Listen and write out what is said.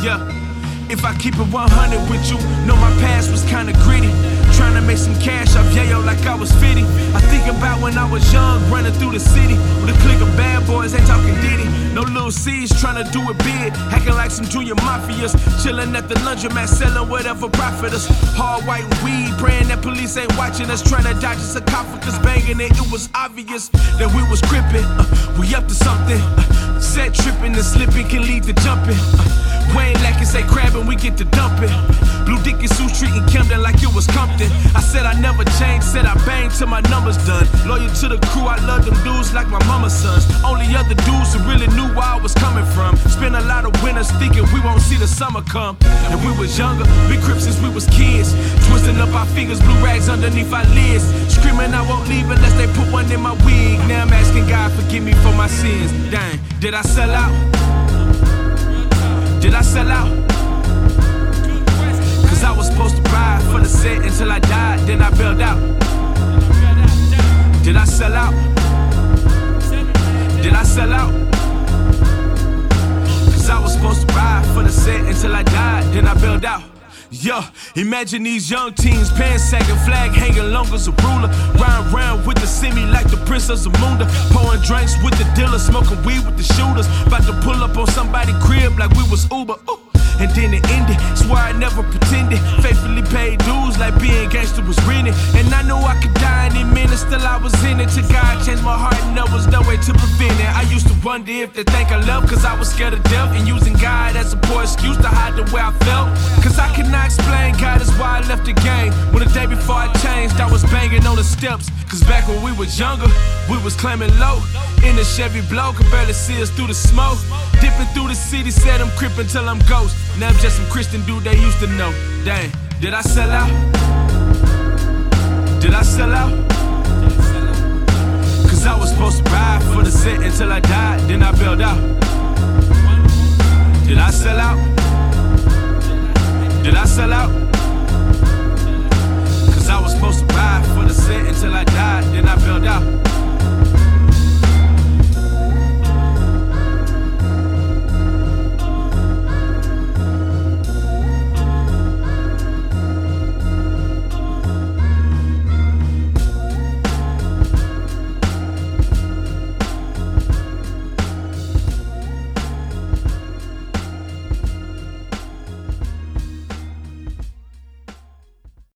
Yeah, if I keep it 100 with you, know my past was kinda gritty. Trying to make some cash off yayo like I was 50. I think about when I was young, running through the city with a clique of bad boys, ain't talking Diddy. No little C's trying to do it big, hacking like some junior mafias, chilling at the laundromat, selling whatever profit us. Hard white weed, praying that police ain't watching us, trying to dodge a sarcophagus, banging it. It was obvious that we was crippin', we up to something. Set tripping and slipping can lead to jumping. We ain't lacking, say crabbing, we get to dumping. Blue Dick and Sue treating Camden like it was Compton. I said I never changed, said I banged till my numbers done. Loyal to the crew, I love them dudes like my mama's sons. Only other dudes who really knew where I was coming from. Spent a lot of winters thinking we won't see the summer come. And we was younger, big crips since we was kids. Twisting up our fingers, blue rags underneath our lids. Screaming I won't leave unless they put one in my wig. Now I'm asking God forgive me for my sins. Dang, did I sell out? Did I sell out? Cause I was supposed to ride for the set until I died, then I bailed out. Did I sell out? Did I sell out? Cause I was supposed to ride for the set until I died, then I bailed out. Yo, imagine these young teens, pants sagging, flag hanging long as a ruler. Riding round with the semi like the Prince of Zamunda. Pouring drinks with the dealers, smoking weed with the shooters. About to pull up on somebody's crib like we was Uber. Ooh. And then it ended, swear I never pretended. Faithfully paid dues like being gangster was rented. And I knew I could die any minute, still I was in it. Till God changed my heart and there was no way to prevent it. I used to wonder if they think I love, cause I was scared of death. And using God as a poor excuse to hide the way I felt. Cause I could not explain, God is why I left the game. When the day before I changed, I was banging on the steps. Cause back when we was younger, we was climbing low. In the Chevy blow, could barely see us through the smoke. Dipping through the city, said I'm crippin' till I'm ghost. Now I'm just some Christian dude they used to know. Dang, did I sell out? Did I sell out? Cause I was supposed to ride for the set until I died, then I bailed out. Did I sell out? Did I sell out?